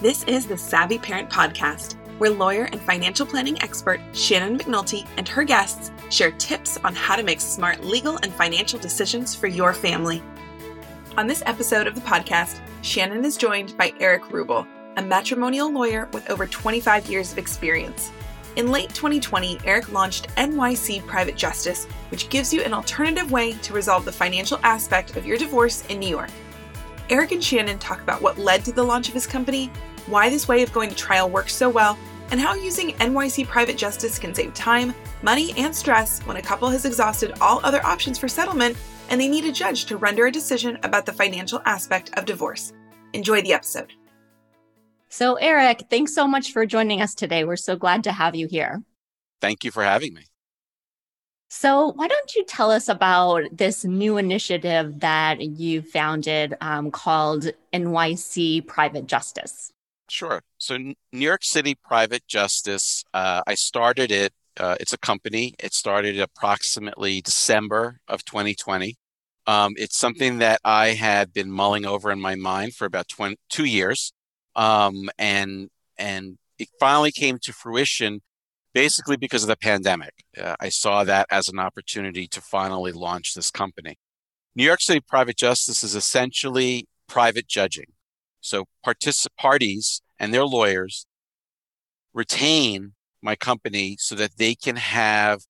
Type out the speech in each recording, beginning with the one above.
This is the Savvy Parent Podcast, where lawyer and financial planning expert Shannon McNulty and her guests share tips on how to make smart legal and financial decisions for your family. On this episode of the podcast, Shannon is joined by Eric Rubel, a matrimonial lawyer with over 25 years of experience. In late 2020, Eric launched NYC Private Justice, which gives you an alternative way to resolve the financial aspect of your divorce in New York. Eric and Shannon talk about what led to the launch of his company, why this way of going to trial works so well, and how using NYC Private Justice can save time, money, and stress when a couple has exhausted all other options for settlement and they need a judge to render a decision about the financial aspect of divorce. Enjoy the episode. So Eric, thanks so much for joining us today. We're so glad to have you here. Thank you for having me. So why don't you tell us about this new initiative that you founded called NYC Private Justice? Sure. So New York City Private Justice, I started it. It's a company. It started approximately December of 2020. It's something that I had been mulling over in my mind for about 2 years. And it finally came to fruition basically because of the pandemic. I saw that as an opportunity to finally launch this company. New York City Private Justice is essentially private judging. So parties and their lawyers retain my company so that they can have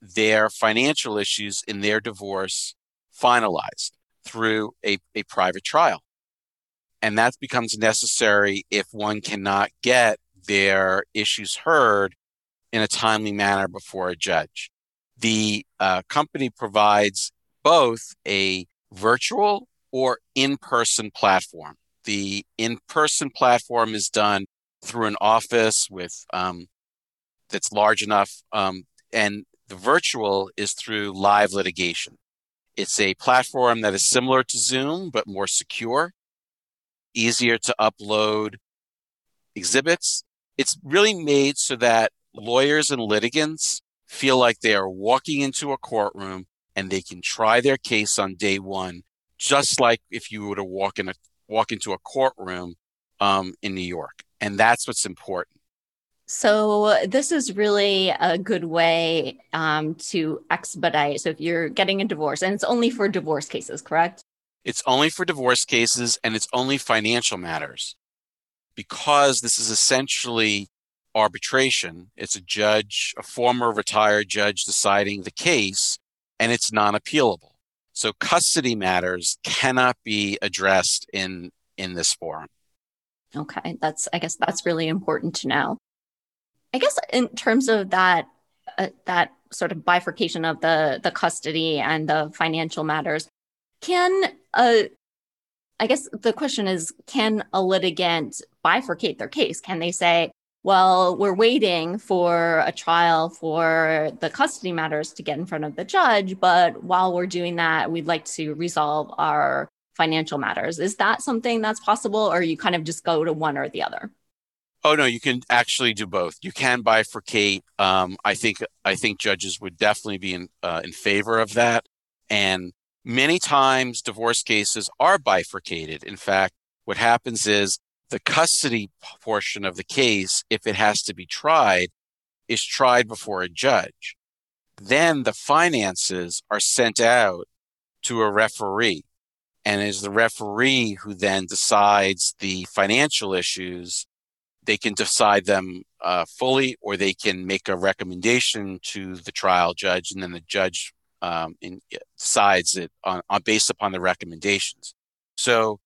their financial issues in their divorce finalized through a private trial. And that becomes necessary if one cannot get their issues heard in a timely manner before a judge. The company provides both a virtual or in-person platform. The in-person platform is done through an office with that's large enough, and the virtual is through live litigation. It's a platform that is similar to Zoom, but more secure, easier to upload exhibits. It's really made so that lawyers and litigants feel like they are walking into a courtroom and they can try their case on day one, just like if you were to walk into a courtroom in New York. And that's what's important. So this is really a good way to expedite. So if you're getting a divorce, and it's only for divorce cases, correct? It's only for divorce cases, and it's only financial matters. Because this is essentially arbitration, it's a judge, a former retired judge deciding the case, and it's non-appealable. So custody matters cannot be addressed in this forum. Okay, I guess that's really important to know. I guess in terms of that sort of bifurcation of the custody and the financial matters, can a litigant bifurcate their case? Can they say, well, we're waiting for a trial for the custody matters to get in front of the judge, but while we're doing that, we'd like to resolve our financial matters. Is that something that's possible, or you kind of just go to one or the other? Oh, no, you can actually do both. You can bifurcate. I think judges would definitely be in favor of that. And many times divorce cases are bifurcated. In fact, what happens is the custody portion of the case, if it has to be tried, is tried before a judge. Then the finances are sent out to a referee. And it is the referee who then decides the financial issues. They can decide them fully, or they can make a recommendation to the trial judge, and then the judge decides it based upon the recommendations. So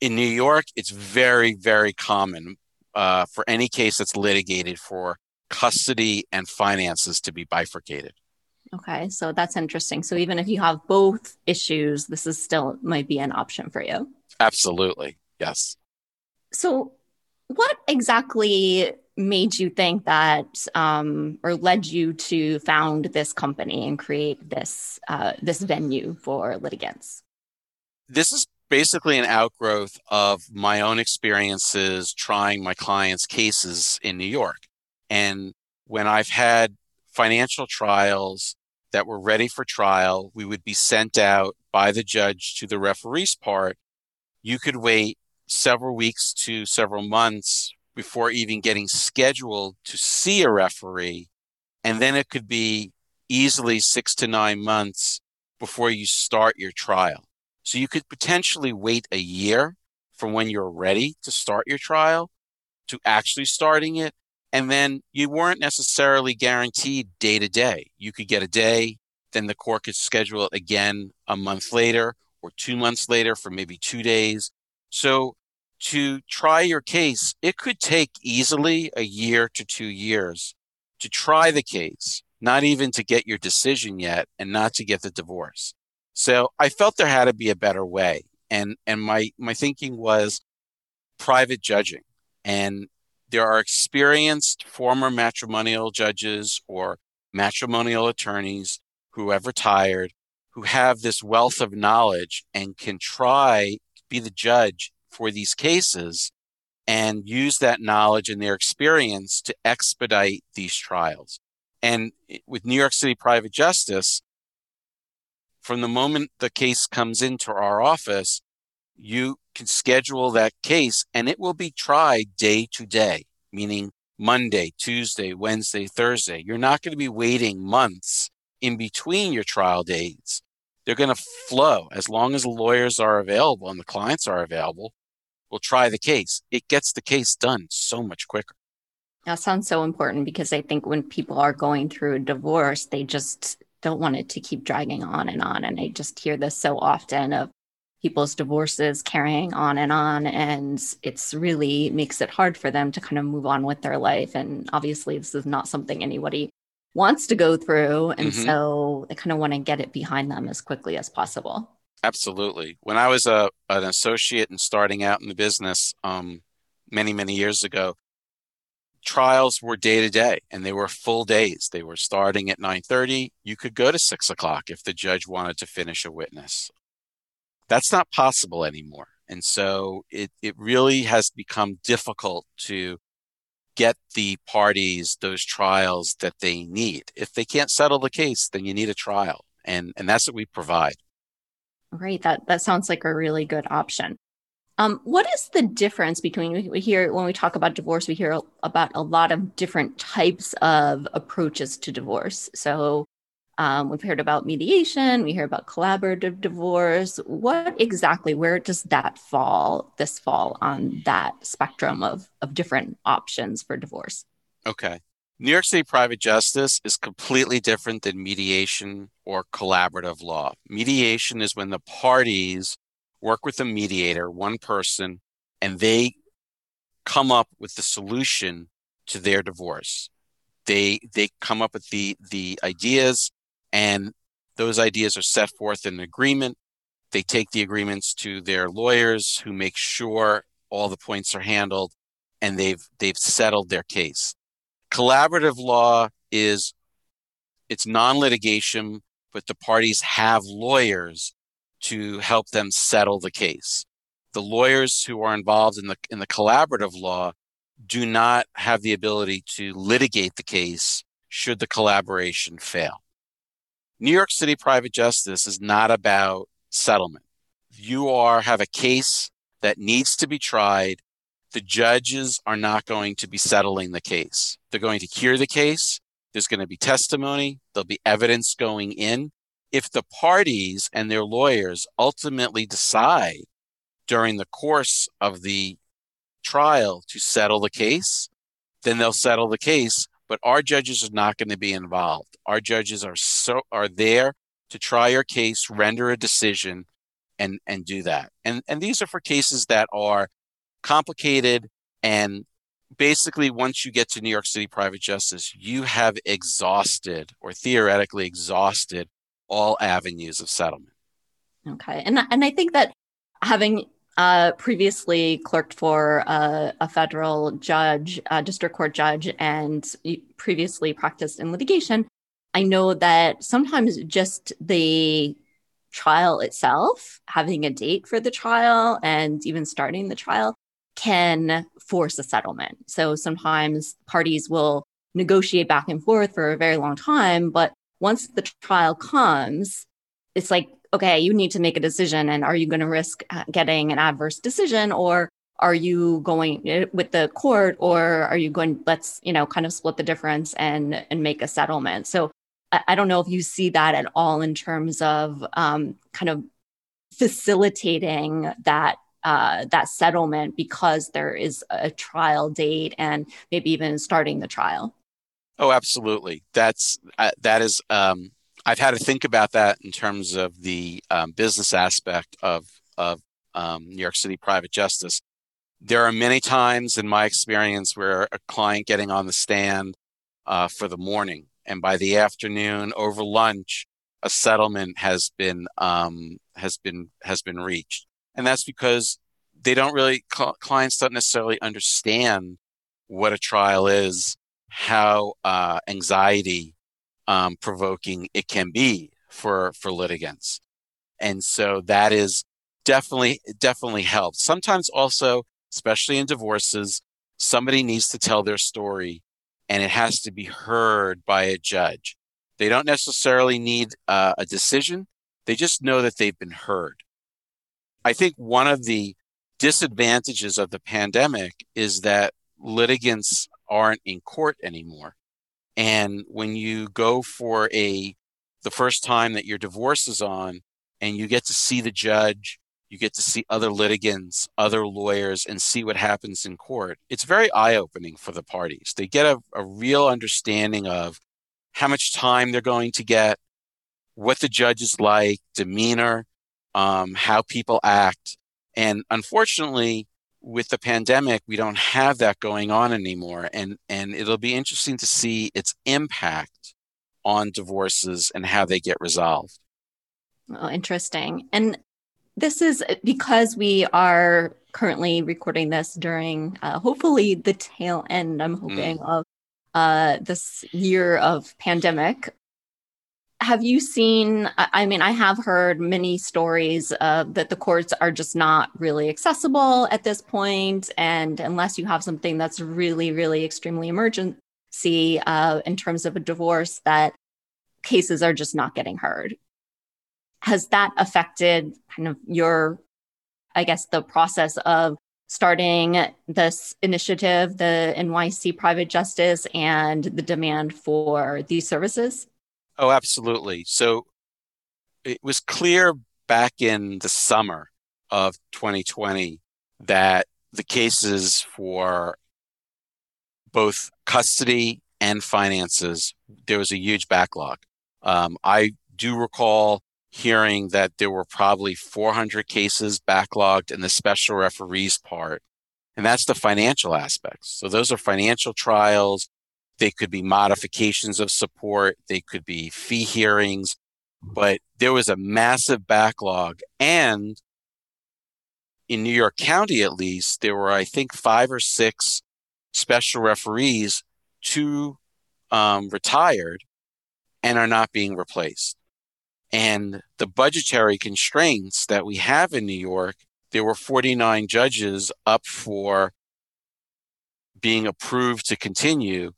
in New York, it's very, very common for any case that's litigated for custody and finances to be bifurcated. Okay, so that's interesting. So even if you have both issues, this is still might be an option for you. Absolutely, yes. So what exactly made you think that, or led you to found this company and create this this venue for litigants? This is basically an outgrowth of my own experiences trying my clients' cases in New York. And when I've had financial trials that were ready for trial, we would be sent out by the judge to the referee's part. You could wait several weeks to several months before even getting scheduled to see a referee. And then it could be easily 6 to 9 months before you start your trial. So you could potentially wait a year from when you're ready to start your trial to actually starting it. And then you weren't necessarily guaranteed day to day. You could get a day, then the court could schedule it again a month later or 2 months later for maybe 2 days. So to try your case, it could take easily a year to 2 years to try the case, not even to get your decision yet and not to get the divorce. So I felt there had to be a better way. And my thinking was private judging. And there are experienced former matrimonial judges or matrimonial attorneys who have retired, who have this wealth of knowledge and can try to be the judge for these cases and use that knowledge and their experience to expedite these trials. And with New York City Private Justice, from the moment the case comes into our office, you can schedule that case and it will be tried day to day, meaning Monday, Tuesday, Wednesday, Thursday. You're not going to be waiting months in between your trial dates. They're going to flow as long as the lawyers are available and the clients are available. We'll try the case. It gets the case done so much quicker. That sounds so important because I think when people are going through a divorce, they just don't want it to keep dragging on. And I just hear this so often of people's divorces carrying on. And it's really makes it hard for them to kind of move on with their life. And obviously, this is not something anybody wants to go through. And so they kind of want to get it behind them as quickly as possible. Absolutely. When I was an associate and starting out in the business many years ago, trials were day to day and they were full days. They were starting at 9:30. You could go to 6 o'clock if the judge wanted to finish a witness. That's not possible anymore. And so it really has become difficult to get the parties those trials that they need. If they can't settle the case, then you need a trial. And that's what we provide. Great. That sounds like a really good option. What is the difference between, we hear when we talk about divorce, we hear about a lot of different types of approaches to divorce. So we've heard about mediation, we hear about collaborative divorce. What exactly, where does that fall on that spectrum of different options for divorce? Okay. New York City Private Justice is completely different than mediation or collaborative law. Mediation is when the parties work with a mediator, one person, and they come up with the solution to their divorce. They come up with the ideas, and those ideas are set forth in an agreement. They take the agreements to their lawyers who make sure all the points are handled, and they've settled their case. Collaborative law is, it's non-litigation, but the parties have lawyers to help them settle the case. The lawyers who are involved in the collaborative law do not have the ability to litigate the case should the collaboration fail. New York City Private Justice is not about settlement. You have a case that needs to be tried. The judges are not going to be settling the case. They're going to hear the case. There's going to be testimony. There'll be evidence going in. If the parties and their lawyers ultimately decide during the course of the trial to settle the case, then they'll settle the case. But our judges are not going to be involved. Our judges are there to try your case, render a decision, and do that. And these are for cases that are complicated. And basically, once you get to New York City Private Justice, you have exhausted or theoretically exhausted all avenues of settlement. Okay. And I think that having previously clerked for a federal judge, a district court judge, and previously practiced in litigation, I know that sometimes just the trial itself, having a date for the trial and even starting the trial can force a settlement. So sometimes parties will negotiate back and forth for a very long time, but once the trial comes, it's like, okay, you need to make a decision. And are you going to risk getting an adverse decision? Or are you going with the court, or are you going, let's, you know, kind of split the difference and make a settlement? So I don't know if you see that at all in terms of kind of facilitating that that settlement, because there is a trial date and maybe even starting the trial. Oh, absolutely. That is. I've had to think about that in terms of the business aspect of New York City Private Justice. There are many times in my experience where a client getting on the stand for the morning, and by the afternoon, over lunch, a settlement has been reached, and that's because they don't really clients don't necessarily understand what a trial is, how anxiety provoking it can be for litigants, and so that is definitely helps. Sometimes also, especially in divorces, somebody needs to tell their story, and it has to be heard by a judge. They don't necessarily need a decision. They just know that they've been heard. I think one of the disadvantages of the pandemic is that litigants aren't in court anymore. And when you go for the first time that your divorce is on, and you get to see the judge, you get to see other litigants, other lawyers, and see what happens in court, it's very eye-opening for the parties. They get a real understanding of how much time they're going to get, what the judge is like, demeanor, how people act. And unfortunately, with the pandemic, we don't have that going on anymore. And it'll be interesting to see its impact on divorces and how they get resolved. Oh, interesting. And this is because we are currently recording this during, hopefully, the tail end, I'm hoping, of this year of pandemic. Have you seen, I mean, I have heard many stories that the courts are just not really accessible at this point. And unless you have something that's really, really extremely emergency in terms of a divorce, that cases are just not getting heard. Has that affected kind of your, I guess, the process of starting this initiative, the NYC Private Justice, and the demand for these services? Oh, absolutely. So it was clear back in the summer of 2020 that the cases for both custody and finances, there was a huge backlog. I do recall hearing that there were probably 400 cases backlogged in the special referees part. And that's the financial aspects. So those are financial trials. They could be modifications of support. They could be fee hearings. But there was a massive backlog. And in New York County, at least, there were, I think, 5 or 6 special referees, 2 retired and are not being replaced. And the budgetary constraints that we have in New York, there were 49 judges up for being approved to continue.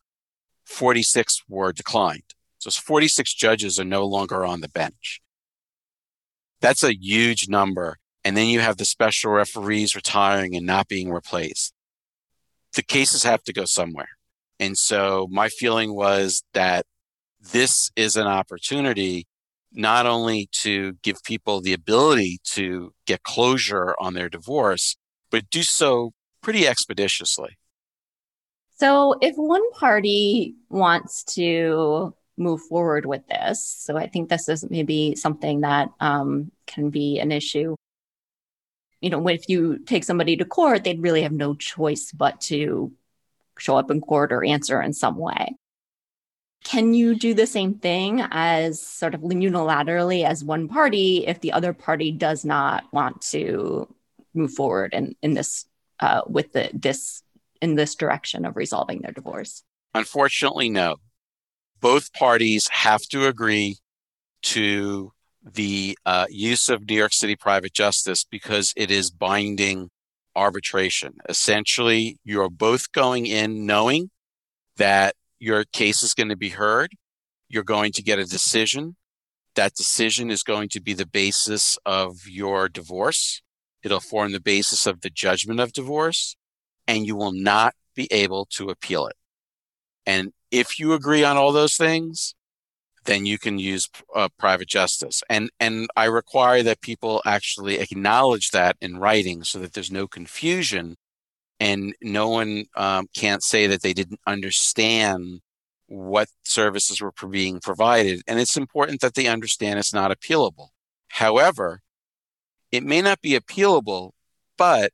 46 were declined. So 46 judges are no longer on the bench. That's a huge number. And then you have the special referees retiring and not being replaced. The cases have to go somewhere. And so my feeling was that this is an opportunity not only to give people the ability to get closure on their divorce, but do so pretty expeditiously. So if one party wants to move forward with this, so I think this is maybe something that can be an issue. You know, if you take somebody to court, they'd really have no choice but to show up in court or answer in some way. Can you do the same thing as sort of unilaterally as one party if the other party does not want to move forward in this direction of resolving their divorce? Unfortunately, no. Both parties have to agree to the use of New York City Private Justice because it is binding arbitration. Essentially, you're both going in knowing that your case is going to be heard. You're going to get a decision. That decision is going to be the basis of your divorce. It'll form the basis of the judgment of divorce, and you will not be able to appeal it. And if you agree on all those things, then you can use private justice. And I require that people actually acknowledge that in writing so that there's no confusion and no one can't say that they didn't understand what services were being provided. And it's important that they understand it's not appealable. However, it may not be appealable, but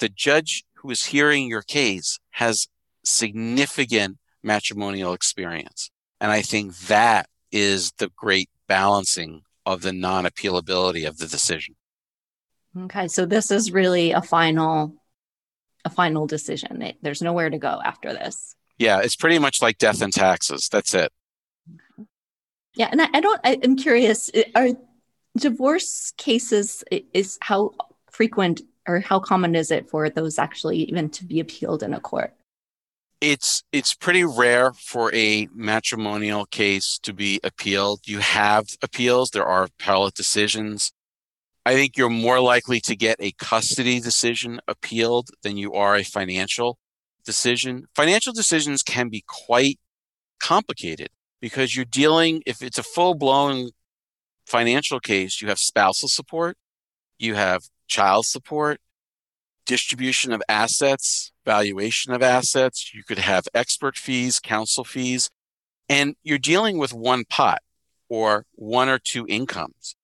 the judge who is hearing your case has significant matrimonial experience. And I think that is the great balancing of the non-appealability of the decision. Okay, so this is really a final decision. There's nowhere to go after this. Yeah, it's pretty much like death and taxes. That's it. Okay. Yeah, and I'm curious, are divorce cases, is how frequent or how common is it for those actually even to be appealed in a court? It's pretty rare for a matrimonial case to be appealed. You have appeals. There are appellate decisions. I think you're more likely to get a custody decision appealed than you are a financial decision. Financial decisions can be quite complicated because you're dealing, if it's a full-blown financial case, you have spousal support, you have child support, distribution of assets, valuation of assets. You could have expert fees, counsel fees, and you're dealing with one pot or one or two incomes.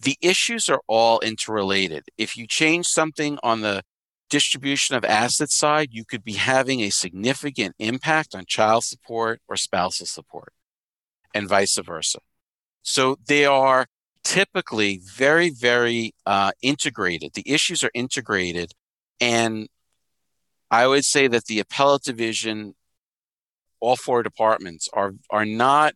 The issues are all interrelated. If you change something on the distribution of assets side, you could be having a significant impact on child support or spousal support and vice versa. So they are typically very, very integrated. The issues are integrated. And I would say that the appellate division, all four departments are not,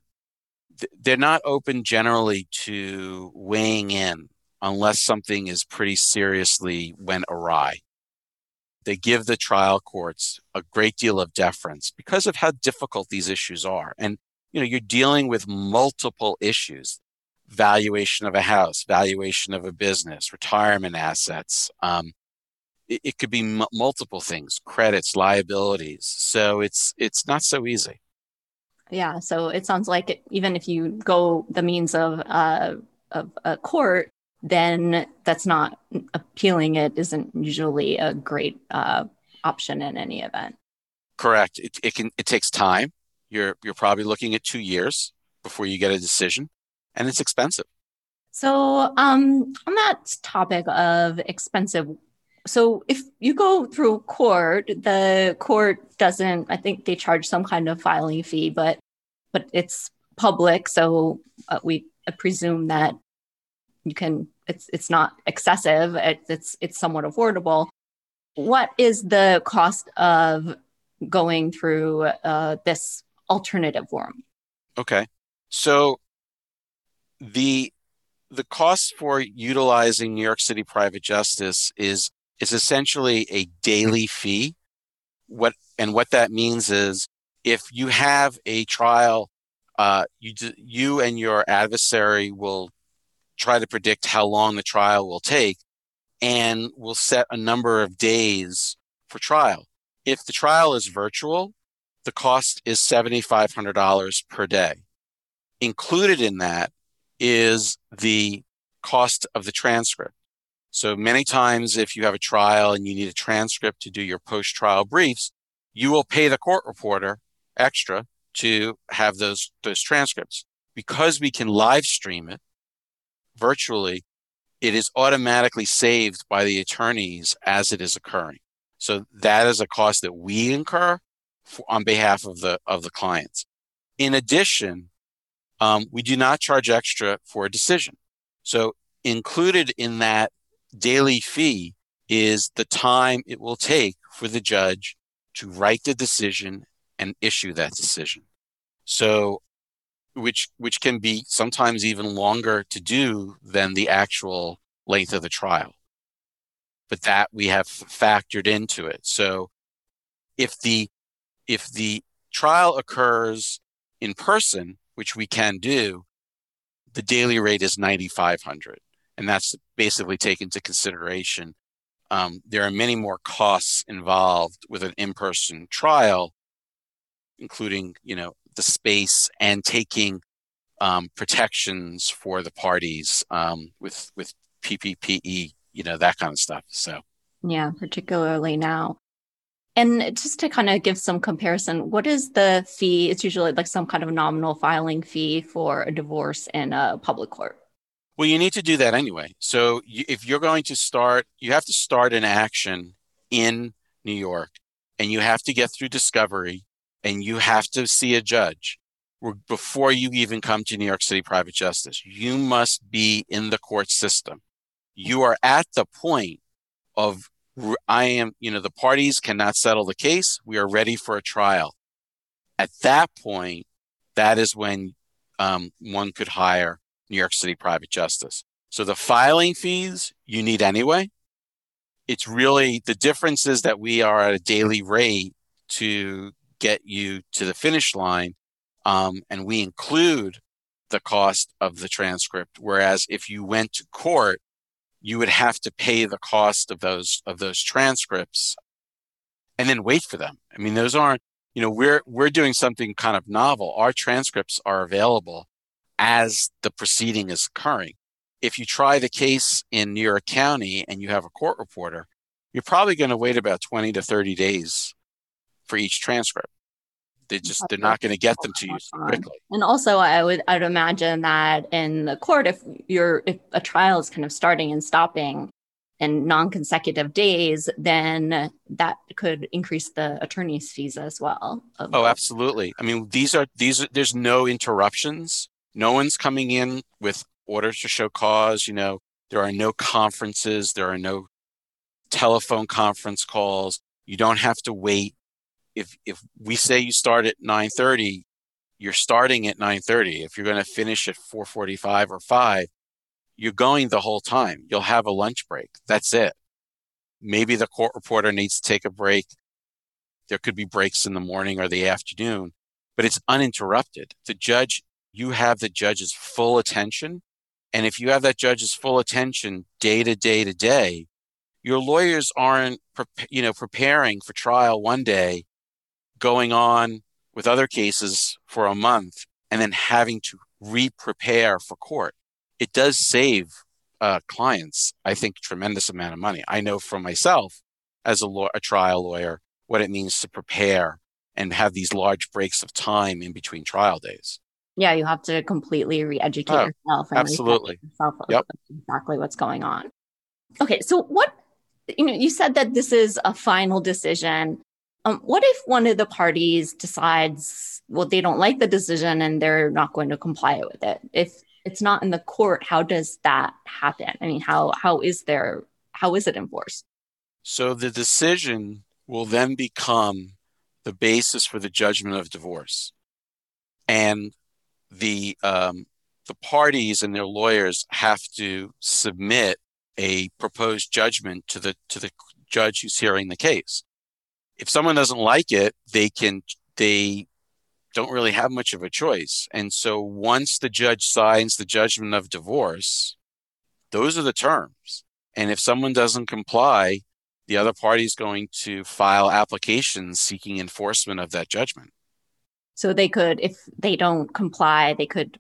they're not open generally to weighing in unless something is pretty seriously went awry. They give the trial courts a great deal of deference because of how difficult these issues are. And, you know, you're dealing with multiple issues. Valuation of a house, valuation of a business, retirement assets. It could be multiple things, credits, liabilities. So it's not so easy. Yeah. So it sounds like even if you go the means of a court, then that's not appealing. It isn't usually a great option in any event. Correct. It takes time. You're probably looking at 2 years before you get a decision. And it's expensive. So on that topic of expensive, so if you go through court, the court doesn't, I think they charge some kind of filing fee, but it's public. So we presume that you can, it's not excessive. It's somewhat affordable. What is the cost of going through this alternative form? Okay. So the cost for utilizing New York City Private Justice is essentially a daily fee. What that means is if you have a trial, you and your adversary will try to predict how long the trial will take and will set a number of days for trial. If the trial is virtual, the cost is $7,500 per day. Included in that is the cost of the transcript. So many times if you have a trial and you need a transcript to do your post-trial briefs, you will pay the court reporter extra to have those transcripts. Because we can live stream it virtually, it is automatically saved by the attorneys as it is occurring. So that is a cost that we incur on behalf of the clients. In addition, we do not charge extra for a decision. So included in that daily fee is the time it will take for the judge to write the decision and issue that decision. So which can be sometimes even longer to do than the actual length of the trial. But that we have factored into it. So if the trial occurs in person, which we can do, the daily rate is $9,500. and that's basically taken into consideration. There are many more costs involved with an in-person trial, including, the space and taking protections for the parties with PPE, that kind of stuff. So, yeah, particularly now. And just to kind of give some comparison, what is the fee? It's usually like some kind of nominal filing fee for a divorce in a public court. Well, you need to do that anyway. So if you're going to start, you have to start an action in New York, and you have to get through discovery, and you have to see a judge before you even come to New York City Private Justice. You must be in the court system. You are at the point of the parties cannot settle the case. We are ready for a trial. At that point, that is when one could hire New York City Private Justice. So the filing fees you need anyway. It's really, the difference is that we are at a daily rate to get you to the finish line. And we include the cost of the transcript. Whereas if you went to court, you would have to pay the cost of those transcripts and then wait for them. I mean, those aren't, we're doing something kind of novel. Our transcripts are available as the proceeding is occurring. If you try the case in New York County and you have a court reporter, you're probably going to wait about 20 to 30 days for each transcript. They're not going to get them to you so quickly. And also, I'd imagine that in the court, if a trial is kind of starting and stopping in non-consecutive days, then that could increase the attorney's fees as well. Oh, absolutely. I mean, there's no interruptions. No one's coming in with orders to show cause. There are no conferences. There are no telephone conference calls. You don't have to wait. If we say you start at 9:30, you're starting at 9:30. If you're going to finish at 4:45 or 5, you're going the whole time. You'll have a lunch break. That's it. Maybe the court reporter needs to take a break. There could be breaks in the morning or the afternoon, but it's uninterrupted. The judge, you have the judge's full attention. And if you have that judge's full attention day to day to day, your lawyers aren't, preparing for trial one day, going on with other cases for a month and then having to re-prepare for court. It does save clients, I think, a tremendous amount of money. I know for myself as a trial lawyer what it means to prepare and have these large breaks of time in between trial days. Yeah, you have to completely re-educate yourself. And absolutely. Yep. Exactly what's going on. Okay, so what, you said that this is a final decision. What if one of the parties decides, well, they don't like the decision and they're not going to comply with it? If it's not in the court, how does that happen? I mean, how is it enforced? So the decision will then become the basis for the judgment of divorce. And the parties and their lawyers have to submit a proposed judgment to the judge who's hearing the case. If someone doesn't like it, they don't really have much of a choice. And so once the judge signs the judgment of divorce, those are the terms. And if someone doesn't comply, the other party is going to file applications seeking enforcement of that judgment. So they could, if they don't comply, they could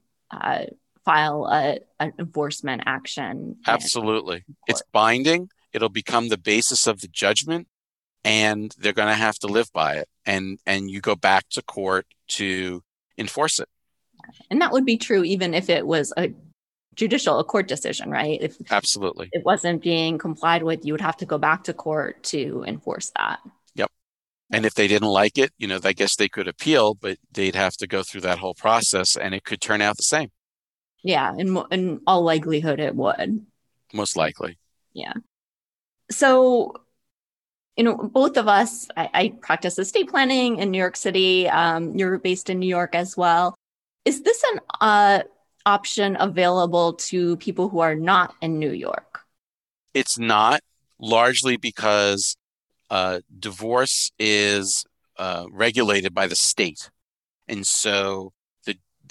file an enforcement action. Absolutely. It's binding. It'll become the basis of the judgment. And they're going to have to live by it. And you go back to court to enforce it. And that would be true even if it was a court decision, right? Absolutely. If it wasn't being complied with, you would have to go back to court to enforce that. Yep. And if they didn't like it, I guess they could appeal, but they'd have to go through that whole process and it could turn out the same. Yeah. In all likelihood, it would. Most likely. Yeah. So... both of us, I practice estate planning in New York City. You're based in New York as well. Is this an option available to people who are not in New York? It's not, largely because divorce is regulated by the state. And so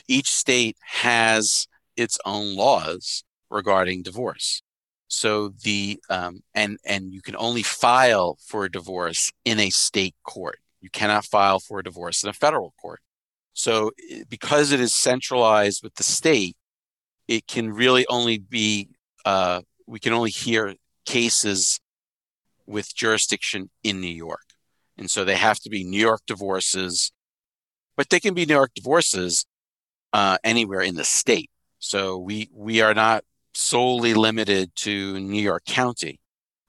each state has its own laws. regarding divorce. So the and you can only file for a divorce in a state court. You cannot file for a divorce in a federal court. So because it is centralized with the state, it can really only be we can only hear cases with jurisdiction in New York. And so they have to be New York divorces, but they can be New York divorces anywhere in the state. So we are not solely limited to New York County.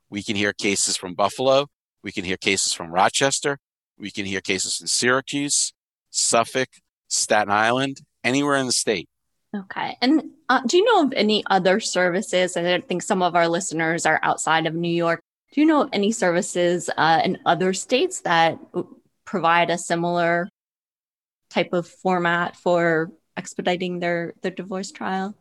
We can hear cases from Buffalo. We can hear cases from Rochester. We can hear cases in Syracuse, Suffolk, Staten Island, anywhere in the state. Okay. And do you know of any other services? I think some of our listeners are outside of New York. Do you know of any services in other states that provide a similar type of format for expediting their divorce trial?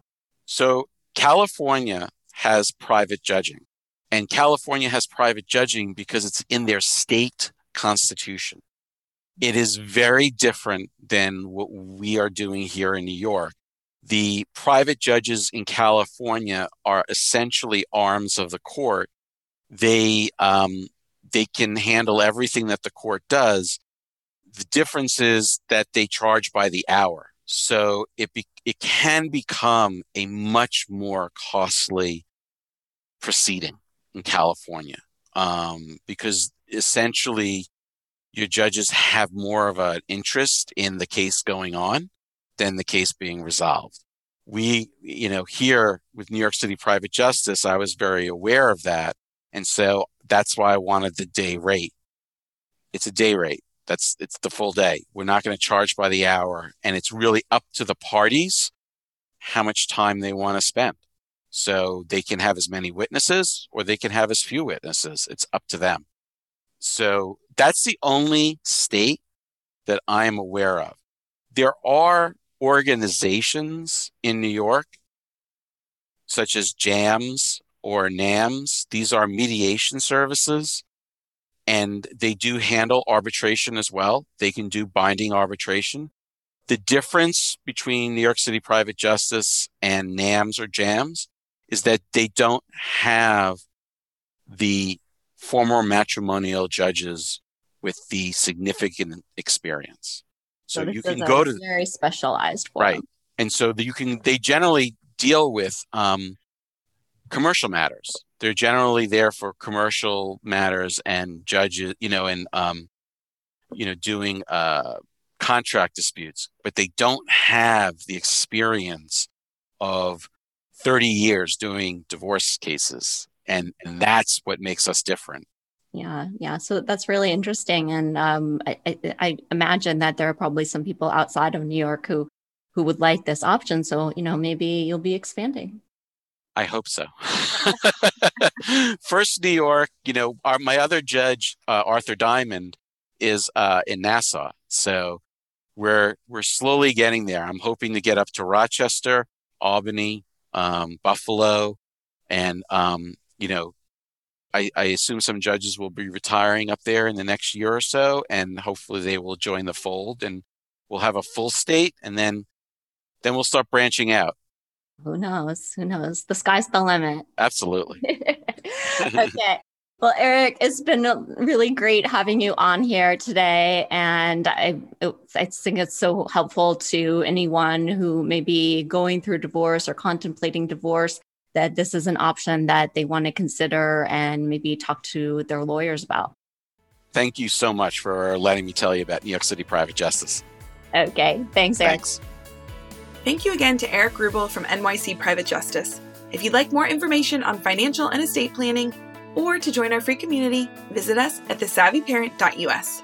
So California has private judging. And California has private judging because it's in their state constitution. It is very different than what we are doing here in New York. The private judges in California are essentially arms of the court. They can handle everything that the court does. The difference is that they charge by the hour. So it can become a much more costly proceeding in California, because essentially your judges have more of an interest in the case going on than the case being resolved. We, here with New York City Private Justice, I was very aware of that. And so that's why I wanted the day rate. It's a day rate. It's the full day. We're not going to charge by the hour. And it's really up to the parties how much time they want to spend. So they can have as many witnesses or they can have as few witnesses. It's up to them. So that's the only state that I am aware of. There are organizations in New York, such as JAMS or NAMS. These are mediation services, and they do handle arbitration as well. They can do binding arbitration. The difference between New York City Private Justice and NAMS or JAMS is that they don't have the former matrimonial judges with the significant experience. So you can go to very specialized forum. Right. And so they generally deal with commercial matters. They're generally there for commercial matters and judges, doing contract disputes, but they don't have the experience of 30 years doing divorce cases. And that's what makes us different. Yeah. So that's really interesting. And I imagine that there are probably some people outside of New York who would like this option. So, maybe you'll be expanding. I hope so. First, New York, my other judge, Arthur Diamond, is in Nassau. So we're slowly getting there. I'm hoping to get up to Rochester, Albany, Buffalo, and, I assume some judges will be retiring up there in the next year or so, and hopefully they will join the fold and we'll have a full state, and then we'll start branching out. Who knows? The sky's the limit. Absolutely. Okay. Well, Eric, it's been really great having you on here today. And I think it's so helpful to anyone who may be going through divorce or contemplating divorce, that this is an option that they want to consider and maybe talk to their lawyers about. Thank you so much for letting me tell you about New York City Private Justice. Okay. Thanks, Eric. Thanks. Thank you again to Eric Rubel from NYC Private Justice. If you'd like more information on financial and estate planning or to join our free community, visit us at thesavvyparent.us.